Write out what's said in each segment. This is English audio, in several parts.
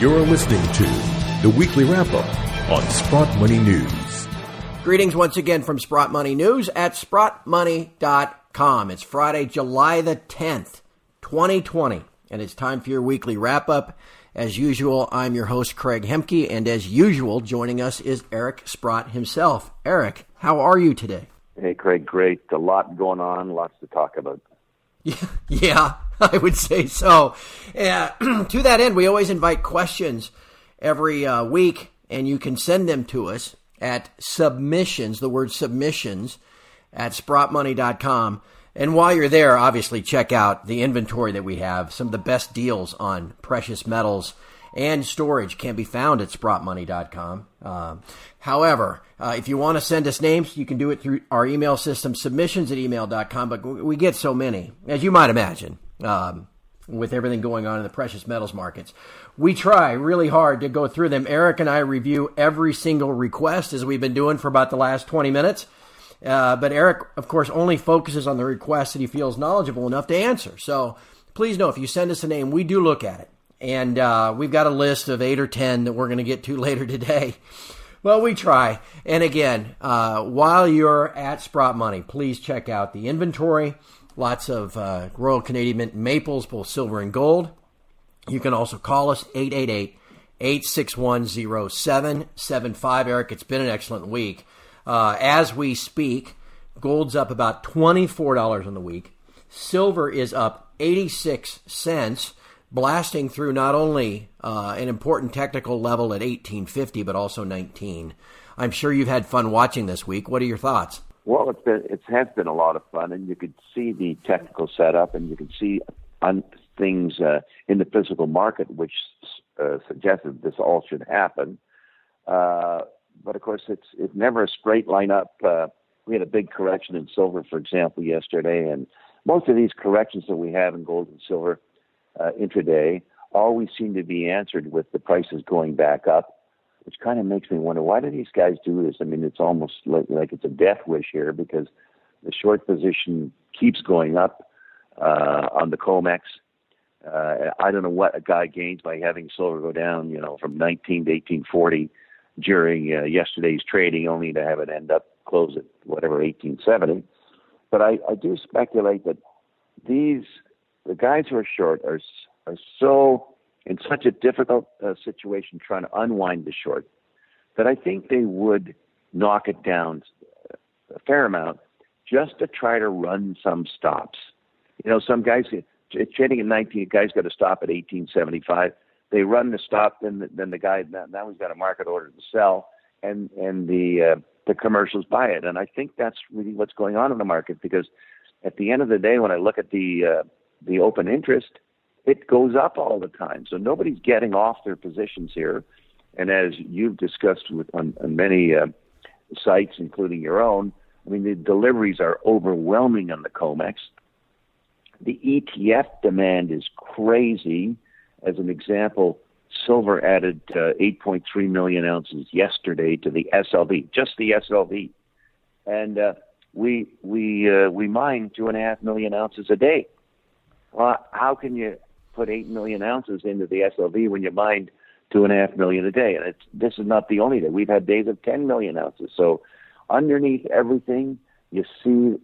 You're listening to the Weekly Wrap-Up on Sprott Money News. Greetings once again from Sprott Money News at SprottMoney.com. It's Friday, July the 10th, 2020, and it's time for your Weekly Wrap-Up. As usual, I'm your host, Craig Hemke, and as usual, joining us is Eric Sprott himself. Eric, how are you today? Hey, Craig, great. A lot going on, lots to talk about. Yeah, I would say so. To that end, we always invite questions every week, and you can send them to us at submissions, the word submissions, at SprottMoney.com. And while you're there, obviously check out the inventory that we have. Some of the best deals on precious metals and storage can be found at SprottMoney.com. However, if you want to send us names, you can do it through our email system, submissions at email.com. But we get so many, as you might imagine, with everything going on in the precious metals markets. We try really hard to go through them. Eric and I review every single request, as we've been doing for about the last 20 minutes. But Eric, of course, only focuses on the requests that he feels knowledgeable enough to answer. So please know, if you send us a name, we do look at it. And we've got a list of 8 or 10 that we're going to get to later today. Well, we try. And again, while you're at Sprott Money, please check out the inventory. Lots of Royal Canadian Mint maples, both silver and gold. You can also call us 888-861-0775. Eric, it's been an excellent week. As we speak, gold's up about $24 on the week. Silver is up 86 cents. Blasting through not only an important technical level at 1850, but also 19. I'm sure you've had fun watching this week. What are your thoughts? Well, it has been a lot of fun, and you could see the technical setup, and you could see on things in the physical market, which suggested this all should happen. But of course, it's never a straight line up. We had a big correction in silver, for example, yesterday, and most of these corrections that we have in gold and silver intraday always seem to be answered with the prices going back up, which kind of makes me wonder, why do these guys do this? I mean, it's almost like it's a death wish here, because the short position keeps going up on the COMEX. I don't know what a guy gains by having silver go down, from 19 to 1840 during yesterday's trading, only to have it end up close at whatever 1870. But I do speculate that the guys who are short are so in such a difficult situation trying to unwind the short that I think they would knock it down a fair amount just to try to run some stops. Some guys trading at 19, a guy's got to stop at 1875. They run the stop, then the guy now he's got a market order to sell, and the commercials buy it. And I think that's really what's going on in the market, because at the end of the day, when I look at the open interest, it goes up all the time. So nobody's getting off their positions here. And as you've discussed on many sites, including your own, I mean, the deliveries are overwhelming on the COMEX. The ETF demand is crazy. As an example, silver added 8.3 million ounces yesterday to the SLV, just the SLV. And we mine 2.5 million ounces a day. Well, how can you put 8 million ounces into the SLV when you mine 2.5 million a day? And this is not the only day. We've had days of 10 million ounces. So underneath everything, you see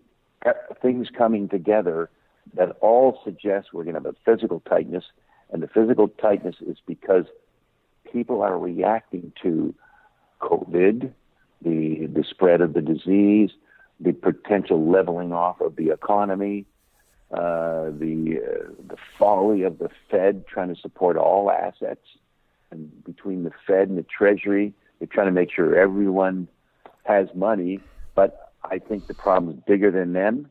things coming together that all suggest we're going to have a physical tightness. And the physical tightness is because people are reacting to COVID, the spread of the disease, the potential leveling off of the economy, the folly of the Fed trying to support all assets, and between the Fed and the Treasury, they're trying to make sure everyone has money. But I think the problem is bigger than them,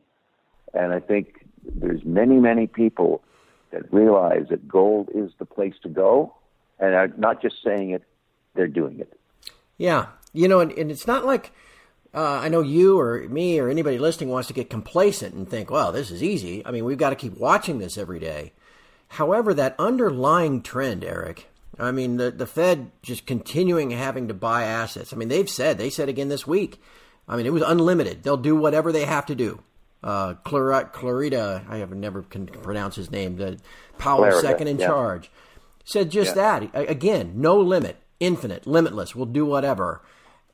and I think there's many, many people that realize that gold is the place to go, and are not just saying it; they're doing it. Yeah, and it's not like. I know you or me or anybody listening wants to get complacent and think, well, this is easy. I mean, we've got to keep watching this every day. However, that underlying trend, Eric, I mean, the Fed just continuing having to buy assets. I mean, they said again this week, I mean, it was unlimited. They'll do whatever they have to do. Clarita, I never can pronounce his name, Powell, second in charge. said just that. Again, no limit, infinite, limitless. We'll do whatever.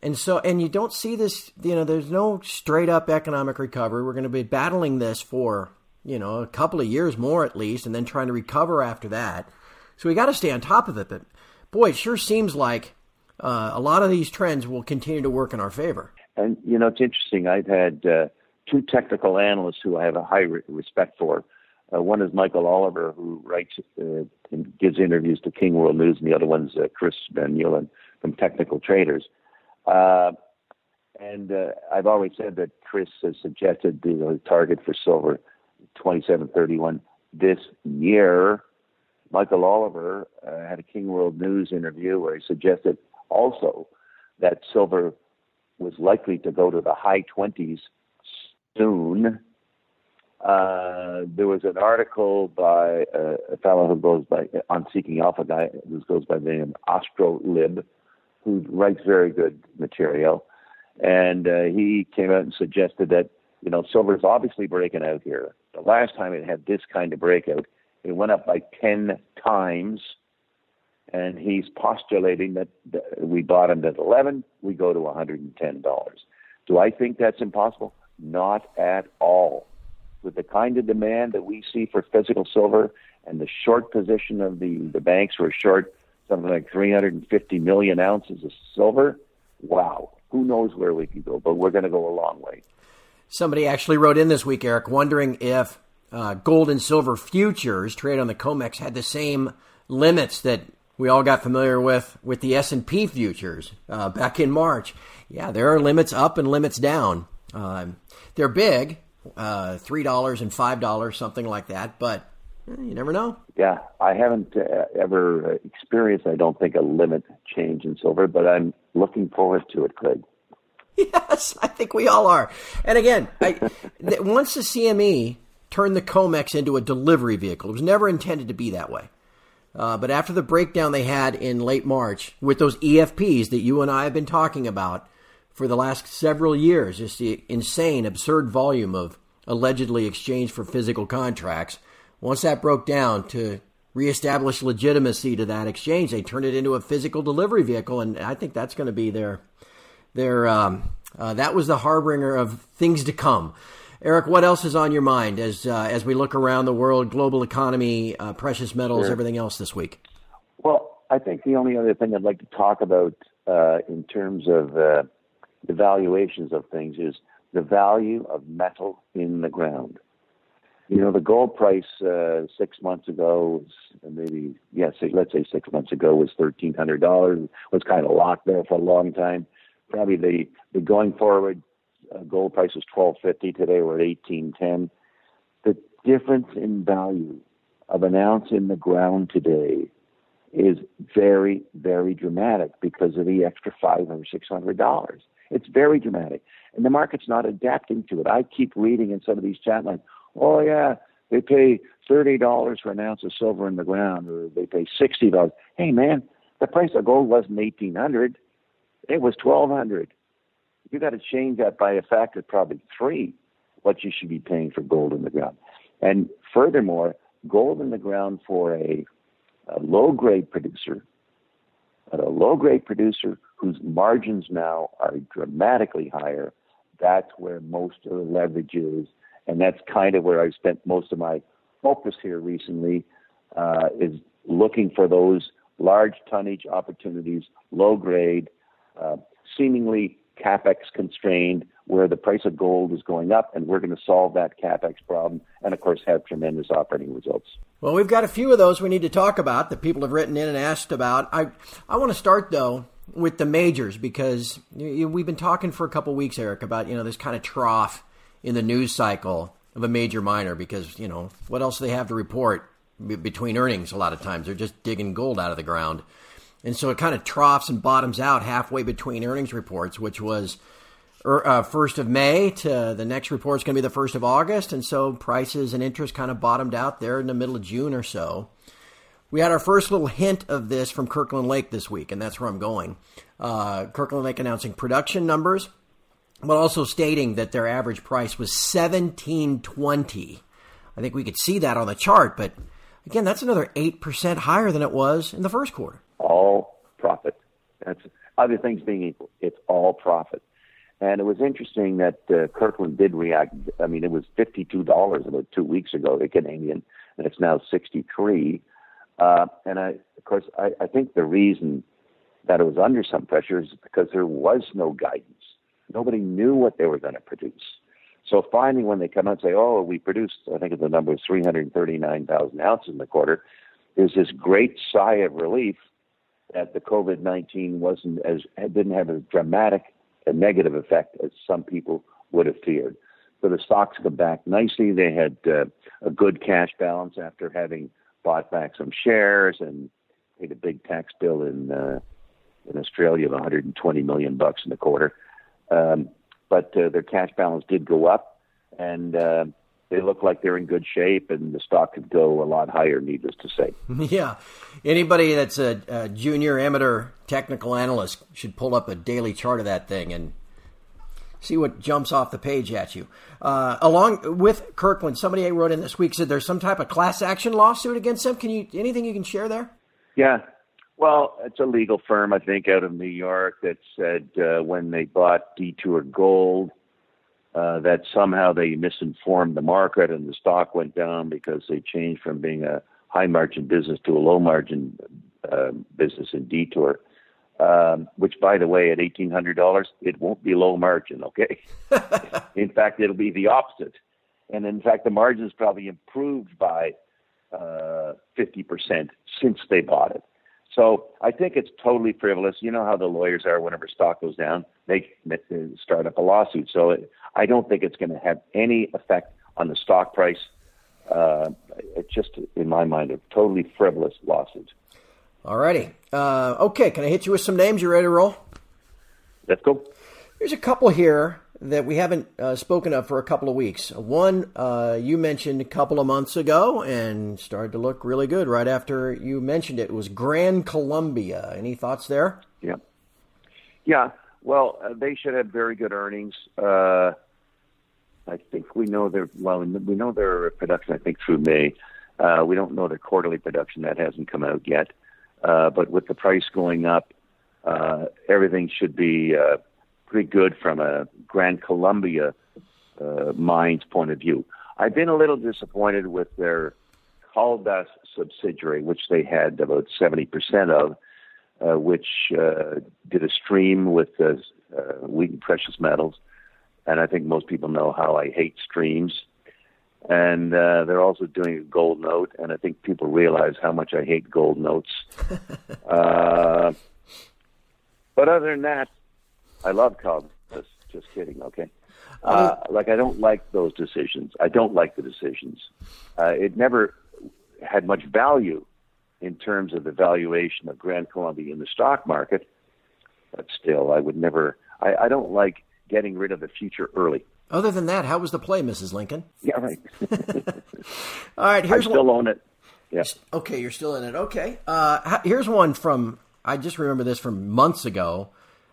And so, and you don't see this, you know, there's no straight up economic recovery. We're going to be battling this for, you know, a couple of years more at least, and then trying to recover after that. So we got to stay on top of it. But boy, it sure seems like a lot of these trends will continue to work in our favor. And, you know, it's interesting. I've had two technical analysts who I have a high respect for. One is Michael Oliver, who writes and gives interviews to King World News, and the other one's Chris Van from Technical Traders. And I've always said that Chris has suggested the target for silver, 2731 this year. Michael Oliver had a King World News interview where he suggested also that silver was likely to go to the high 20s soon. There was an article by a fellow who goes by on Seeking Alpha guy who goes by the name AstroLib, who writes very good material, and he came out and suggested that, you know, silver is obviously breaking out here. The last time it had this kind of breakout, it went up by 10 times, and he's postulating that we bottomed at 11, we go to $110. Do I think that's impossible? Not at all. With the kind of demand that we see for physical silver and the short position of the banks, were short something like 350 million ounces of silver. Wow. Who knows where we can go, but we're going to go a long way. Somebody actually wrote in this week, Eric, wondering if gold and silver futures trade on the COMEX had the same limits that we all got familiar with the S&P futures back in March. Yeah, there are limits up and limits down. They're big. $3 and $5, something like that. But you never know. Yeah, I haven't ever experienced, I don't think, a limit change in silver, but I'm looking forward to it, Craig. Yes, I think we all are. And again, once the CME turned the COMEX into a delivery vehicle, it was never intended to be that way. But after the breakdown they had in late March with those EFPs that you and I have been talking about for the last several years, just the insane, absurd volume of allegedly exchanged for physical contracts. Once that broke down, to reestablish legitimacy to that exchange, they turned it into a physical delivery vehicle, and I think that's going to be their that was the harbinger of things to come. Eric, what else is on your mind as we look around the world, global economy, precious metals, everything else this week? Well, I think the only other thing I'd like to talk about in terms of the valuations of things is the value of metal in the ground. You know, the gold price 6 months ago, let's say 6 months ago, was $1,300. Was kind of locked there for a long time. Probably the going forward gold price was $1,250. Today we're at $1,810. The difference in value of an ounce in the ground today is very, very dramatic because of the extra $500, $600. It's very dramatic. And the market's not adapting to it. I keep reading in some of these chat lines, oh, yeah, they pay $30 for an ounce of silver in the ground, or they pay $60. Hey, man, the price of gold wasn't $1,800. It was $1,200. You got to change that by a factor, probably 3, what you should be paying for gold in the ground. And furthermore, gold in the ground for a low-grade producer, but a low-grade producer whose margins now are dramatically higher, that's where most of the leverage is. And that's kind of where I've spent most of my focus here recently, is looking for those large tonnage opportunities, low-grade, seemingly CapEx constrained, where the price of gold is going up, and we're going to solve that CapEx problem and, of course, have tremendous operating results. Well, we've got a few of those we need to talk about that people have written in and asked about. I want to start, though, with the majors, because we've been talking for a couple of weeks, Eric, about, you know, this kind of trough in the news cycle of a major miner, because, you know, what else do they have to report between earnings? A lot of times they're just digging gold out of the ground. And so it kind of troughs and bottoms out halfway between earnings reports, which was 1st of May to the next report's going to be the 1st of August. And so prices and interest kind of bottomed out there in the middle of June or so. We had our first little hint of this from Kirkland Lake this week, and that's where I'm going. Kirkland Lake announcing production numbers, but also stating that their average price was $1,720. I think we could see that on the chart, but I Again, that's another 8% higher than it was in the first quarter. All profit. That's other things being equal. It's all profit. And it was interesting that Kirkland did react. I mean, it was $52 about 2 weeks ago, the Canadian, and it's now 63. And I think the reason that it was under some pressure is because there was no guidance. Nobody knew what they were going to produce. So finally, when they come out and say, oh, we produced, I think the number is 339,000 ounces in the quarter, there's this great sigh of relief that the COVID-19 didn't have as dramatic a negative effect as some people would have feared. So the stocks come back nicely. They had a good cash balance after having bought back some shares and paid a big tax bill in Australia of $120 million in the quarter. But their cash balance did go up, and they look like they're in good shape, and the stock could go a lot higher, needless to say. Yeah. Anybody that's a junior amateur technical analyst should pull up a daily chart of that thing and see what jumps off the page at you. Along with Kirkland, somebody I wrote in this week said there's some type of class action lawsuit against them. Anything you can share there? Yeah. Well, it's a legal firm, I think, out of New York that said when they bought Detour Gold that somehow they misinformed the market and the stock went down because they changed from being a high-margin business to a low-margin business in Detour, which, by the way, at $1,800, it won't be low margin, okay? In fact, it'll be the opposite. And, in fact, the margin's probably improved by 50% since they bought it. So I think it's totally frivolous. You know how the lawyers are whenever stock goes down, they start up a lawsuit. So I don't think it's going to have any effect on the stock price. It's just, in my mind, a totally frivolous lawsuit. All righty. Okay, can I hit you with some names? You ready to roll? Let's go. There's a couple here that we haven't spoken of for a couple of weeks. One you mentioned a couple of months ago and started to look really good right after you mentioned it. It was Gran Colombia. Any thoughts there? Yeah. Well, they should have very good earnings. I think we know their production, I think, through May. We don't know their quarterly production. That hasn't come out yet. But with the price going up, everything should be pretty good from a Gran Colombia mine's point of view. I've been a little disappointed with their Caldas subsidiary, which they had about 70% of, which did a stream with Wheaton Precious Metals. And I think most people know how I hate streams. And they're also doing a gold note, and I think people realize how much I hate gold notes. But other than that, I love Caldas. Just kidding, okay? I don't like those decisions. I don't like the decisions. It never had much value in terms of the valuation of Gran Colombia in the stock market. But still, I would never... I don't like getting rid of the future early. Other than that, how was the play, Mrs. Lincoln? Yeah, right. All right, here's one. I still own it. Yeah. Okay, you're still in it. Okay. Here's one from... I just remember this from months ago.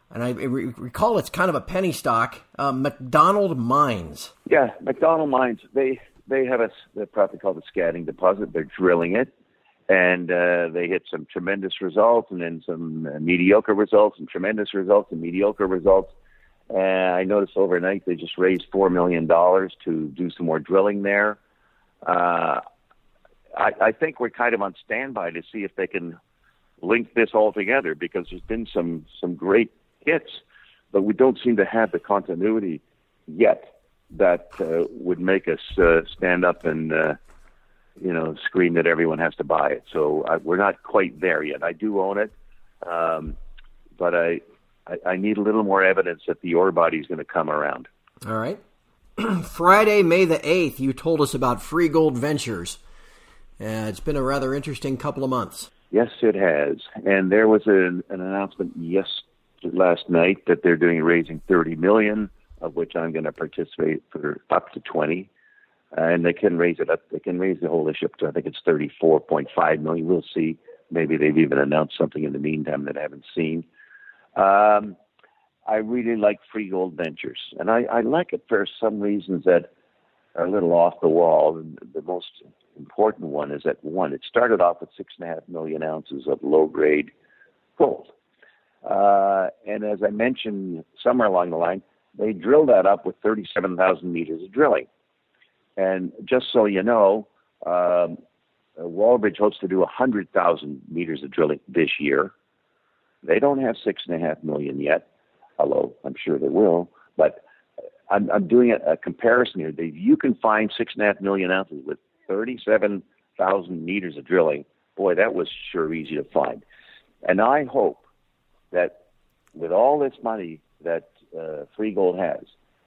And I recall it's kind of a penny stock, McDonald Mines. Yeah, McDonald Mines. They have a property called the scanning deposit. They're drilling it, and they hit some tremendous results, and then some mediocre results, and tremendous results, and mediocre results. And I noticed overnight they just raised $4 million to do some more drilling there. I think we're kind of on standby to see if they can link this all together because there's been some great hits, but we don't seem to have the continuity yet that would make us stand up and scream that everyone has to buy it. So we're not quite there yet. I do own it, but I need a little more evidence that the ore body is going to come around. All right. Friday, May the 8th, you told us about Free Gold Ventures. It's been a rather interesting couple of months. Yes, it has. And there was an announcement yesterday. Last night that they're raising $30 million, of which I'm going to participate for up to 20, and they can raise it up. They can raise the whole issue up to I think it's $34.5 million. We'll see. Maybe they've even announced something in the meantime that I haven't seen. I really like Free Gold Ventures, and I like it for some reasons that are a little off the wall. The most important one is that, one, it started off with 6.5 million ounces of low-grade gold. And as I mentioned somewhere along the line, they drilled that up with 37,000 meters of drilling. And just so you know, Walbridge hopes to do 100,000 meters of drilling this year. They don't have 6.5 million yet, although I'm sure they will. But I'm doing a comparison here. You can find 6.5 million ounces with 37,000 meters of drilling. Boy, that was sure easy to find. And I hope that with all this money that Free Gold has,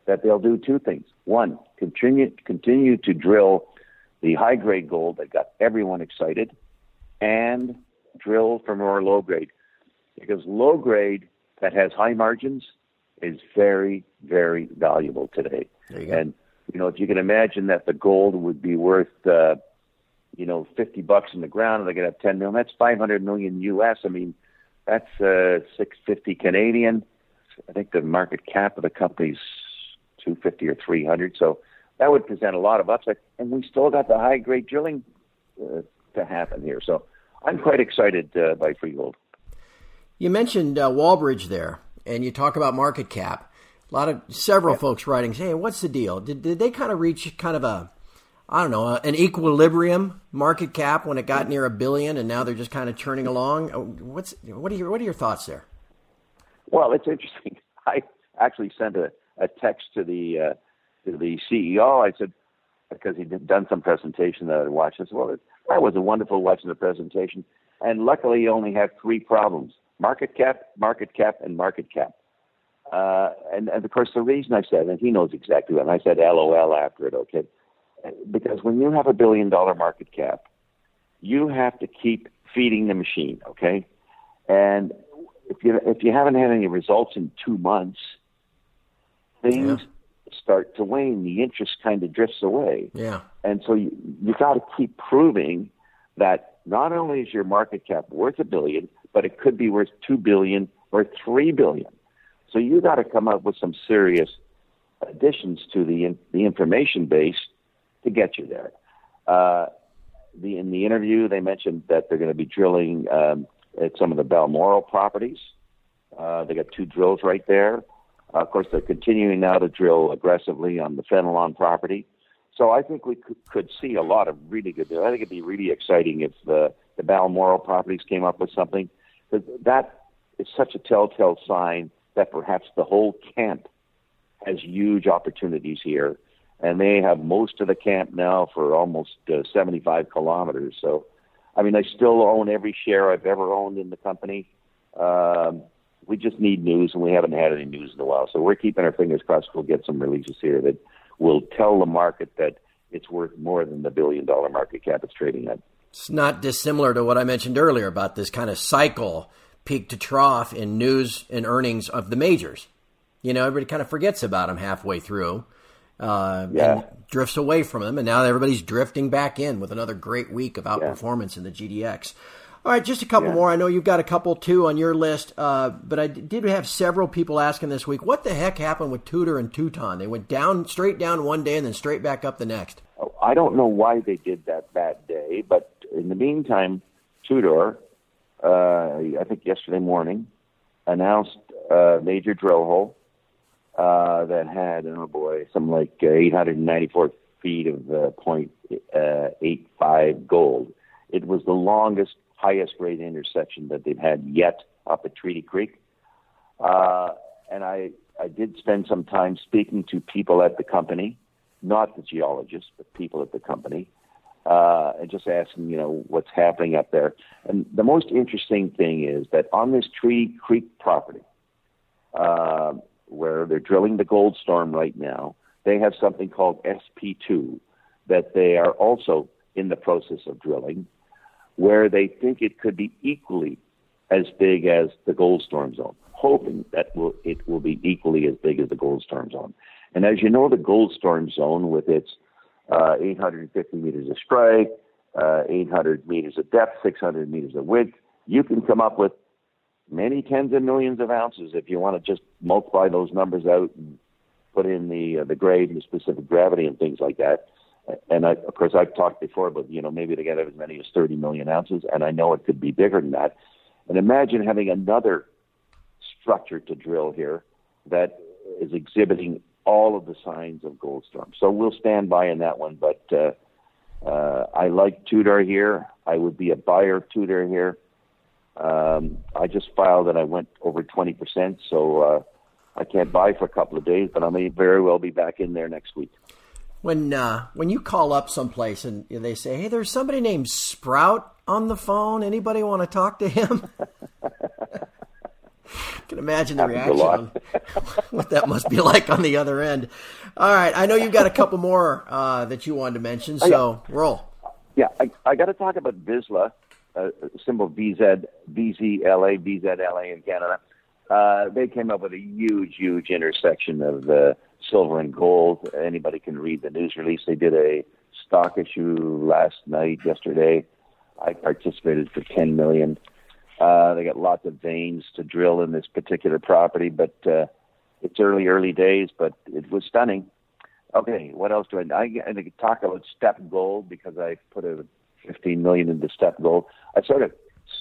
that they'll do two things. One, continue to drill the high-grade gold that got everyone excited, and drill for more low-grade. Because low-grade that has high margins is very, very valuable today. And, you know, if you can imagine that the gold would be worth, $50 in the ground and they could have 10 million, that's 500 million U.S. I mean, that's 650 Canadian. I think the market cap of the company's 250 or 300. So that would present a lot of upside. And we still got the high-grade drilling to happen here. So I'm quite excited by Free Gold. You mentioned Walbridge there, and you talk about market cap. Several folks writing, hey, what's the deal? Did they kind of reach kind of an equilibrium market cap when it got near $1 billion, and now they're just kind of churning along? What are your thoughts there? Well, it's interesting. I actually sent a text to the CEO. I said, because he'd done some presentation that I watched. I said, well, that was a wonderful watching the presentation. And luckily, you only have three problems: market cap, and market cap. And of course, the reason I said, and he knows exactly what, and I said LOL after it, okay? Because when you have $1 billion market cap, you have to keep feeding the machine, okay? And if you haven't had any results in 2 months, things start to wane. The interest kind of drifts away. Yeah. And so you got to keep proving that not only is your market cap worth $1 billion, but it could be worth $2 billion or $3 billion. So you got to come up with some serious additions to the information base to get you there. In the interview, they mentioned that they're going to be drilling at some of the Balmoral properties. They got two drills right there. Of course, they're continuing now to drill aggressively on the Fenelon property. So I think we could see a lot of really good deals. I think it'd be really exciting if the Balmoral properties came up with something. But that is such a telltale sign that perhaps the whole camp has huge opportunities here. And they have most of the camp now for almost 75 kilometers. So, I mean, I still own every share I've ever owned in the company. We just need news, and we haven't had any news in a while. So we're keeping our fingers crossed we'll get some releases here that will tell the market that it's worth more than the $1 billion market cap it's trading at. It's not dissimilar to what I mentioned earlier about this kind of cycle, peak to trough in news and earnings of the majors. You know, everybody kind of forgets about them halfway through. And drifts away from them, and now everybody's drifting back in with another great week of outperformance in the GDX. All right, just a couple more. I know you've got a couple, too, on your list, but I did have several people asking this week, what the heck happened with Tudor and Teuton? They went down, straight down one day and then straight back up the next. I don't know why they did that day, but in the meantime, Tudor, I think yesterday morning, announced a major drill hole. That had, something like 894 feet of 0.85 gold. It was the longest, highest-grade intersection that they've had yet up at Treaty Creek. And I did spend some time speaking to people at the company, not the geologists, but people at the company, and just asking, what's happening up there. And the most interesting thing is that on this Treaty Creek property, where they're drilling the Goldstorm right now, they have something called SP2 that they are also in the process of drilling, where they think it could be equally as big as the Goldstorm zone, hoping that it will be equally as big as the Goldstorm zone. And as you know, the Goldstorm zone, with its 850 meters of strike, 800 meters of depth, 600 meters of width, you can come up with many tens of millions of ounces if you want to just multiply those numbers out and put in the grade and the specific gravity and things like that. And I, of course, I've talked before about, you know, maybe they get as many as 30 million ounces, and I know it could be bigger than that. And imagine having another structure to drill here that is exhibiting all of the signs of Goldstorm. So we'll stand by in that one, but I like Tudor here. I would be a buyer of Tudor here. I just filed and I went over 20%, so I can't buy for a couple of days, but I may very well be back in there next week. When you call up someplace and they say, hey, there's somebody named Sprott on the phone. Anybody want to talk to him? I can imagine the reaction on what that must be like on the other end. All right. I know you've got a couple more that you wanted to mention, so roll. Yeah, I got to talk about Vizsla, symbol VZ, VZLA, VZLA in Canada. They came up with a huge, huge intersection of silver and gold. Anybody can read the news release. They did a stock issue yesterday. I participated for $10 million. They got lots of veins to drill in this particular property, but it's early days, but it was stunning. Okay, what else do I know? I could talk about Step Gold because I put a $15 million into Step Gold. I sort of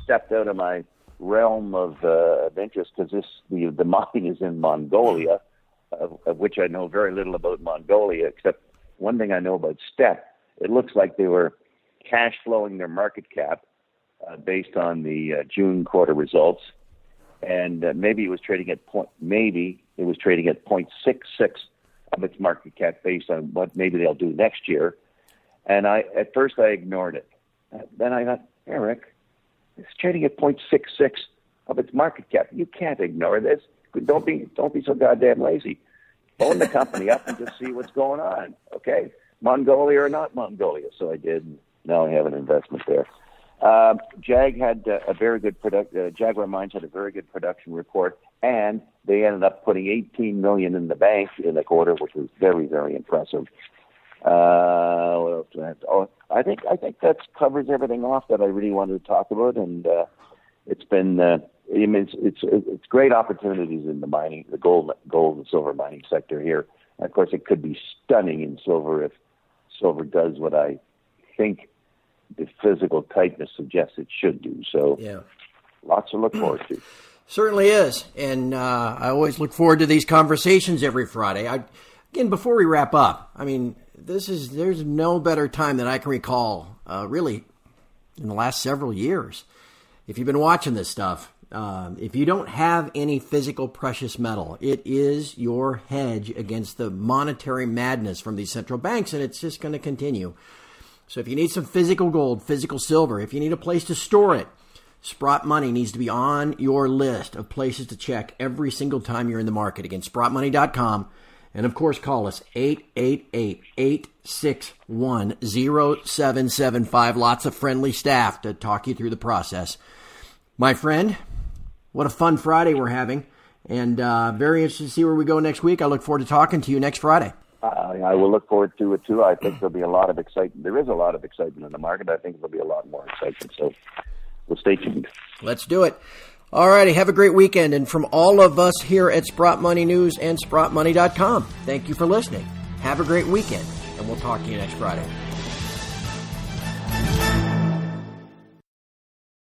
stepped out of my realm of interest because the mine is in Mongolia, of which I know very little about Mongolia, except one thing I know about Step. It looks like they were cash flowing their market cap based on the June quarter results, and maybe it was trading at 0.66 of its market cap based on what maybe they'll do next year. And at first I ignored it. Then I thought, Eric, it's trading at 0.66 of its market cap. You can't ignore this. Don't be so goddamn lazy. Own the company up and just see what's going on. Okay, Mongolia or not Mongolia. So I did. Now I have an investment there. Jaguar Mines had a very good production report, and they ended up putting $18 million in the bank in the quarter, which was very, very impressive. What else do I have to? Oh, I think that covers everything off that I really wanted to talk about, and it's been it's great opportunities in the mining, the gold and silver mining sector here. And of course, it could be stunning in silver if silver does what I think the physical tightness suggests it should do. So yeah, lots to look forward to. Certainly is. And I always look forward to these conversations every Friday. Again, before we wrap up, I mean, there's no better time than I can recall, really, in the last several years. If you've been watching this stuff, if you don't have any physical precious metal, it is your hedge against the monetary madness from these central banks, and it's just going to continue. So if you need some physical gold, physical silver, if you need a place to store it, Sprott Money needs to be on your list of places to check every single time you're in the market. Again, SprottMoney.com. And, of course, call us 888-861-0775. Lots of friendly staff to talk you through the process. My friend, what a fun Friday we're having. And very interested to see where we go next week. I look forward to talking to you next Friday. I will look forward to it, too. I think there'll be a lot of excitement. There is a lot of excitement in the market. I think there'll be a lot more excitement. So we'll stay tuned. Let's do it. All righty. Have a great weekend. And from all of us here at Sprott Money News and SprottMoney.com, thank you for listening. Have a great weekend, and we'll talk to you next Friday.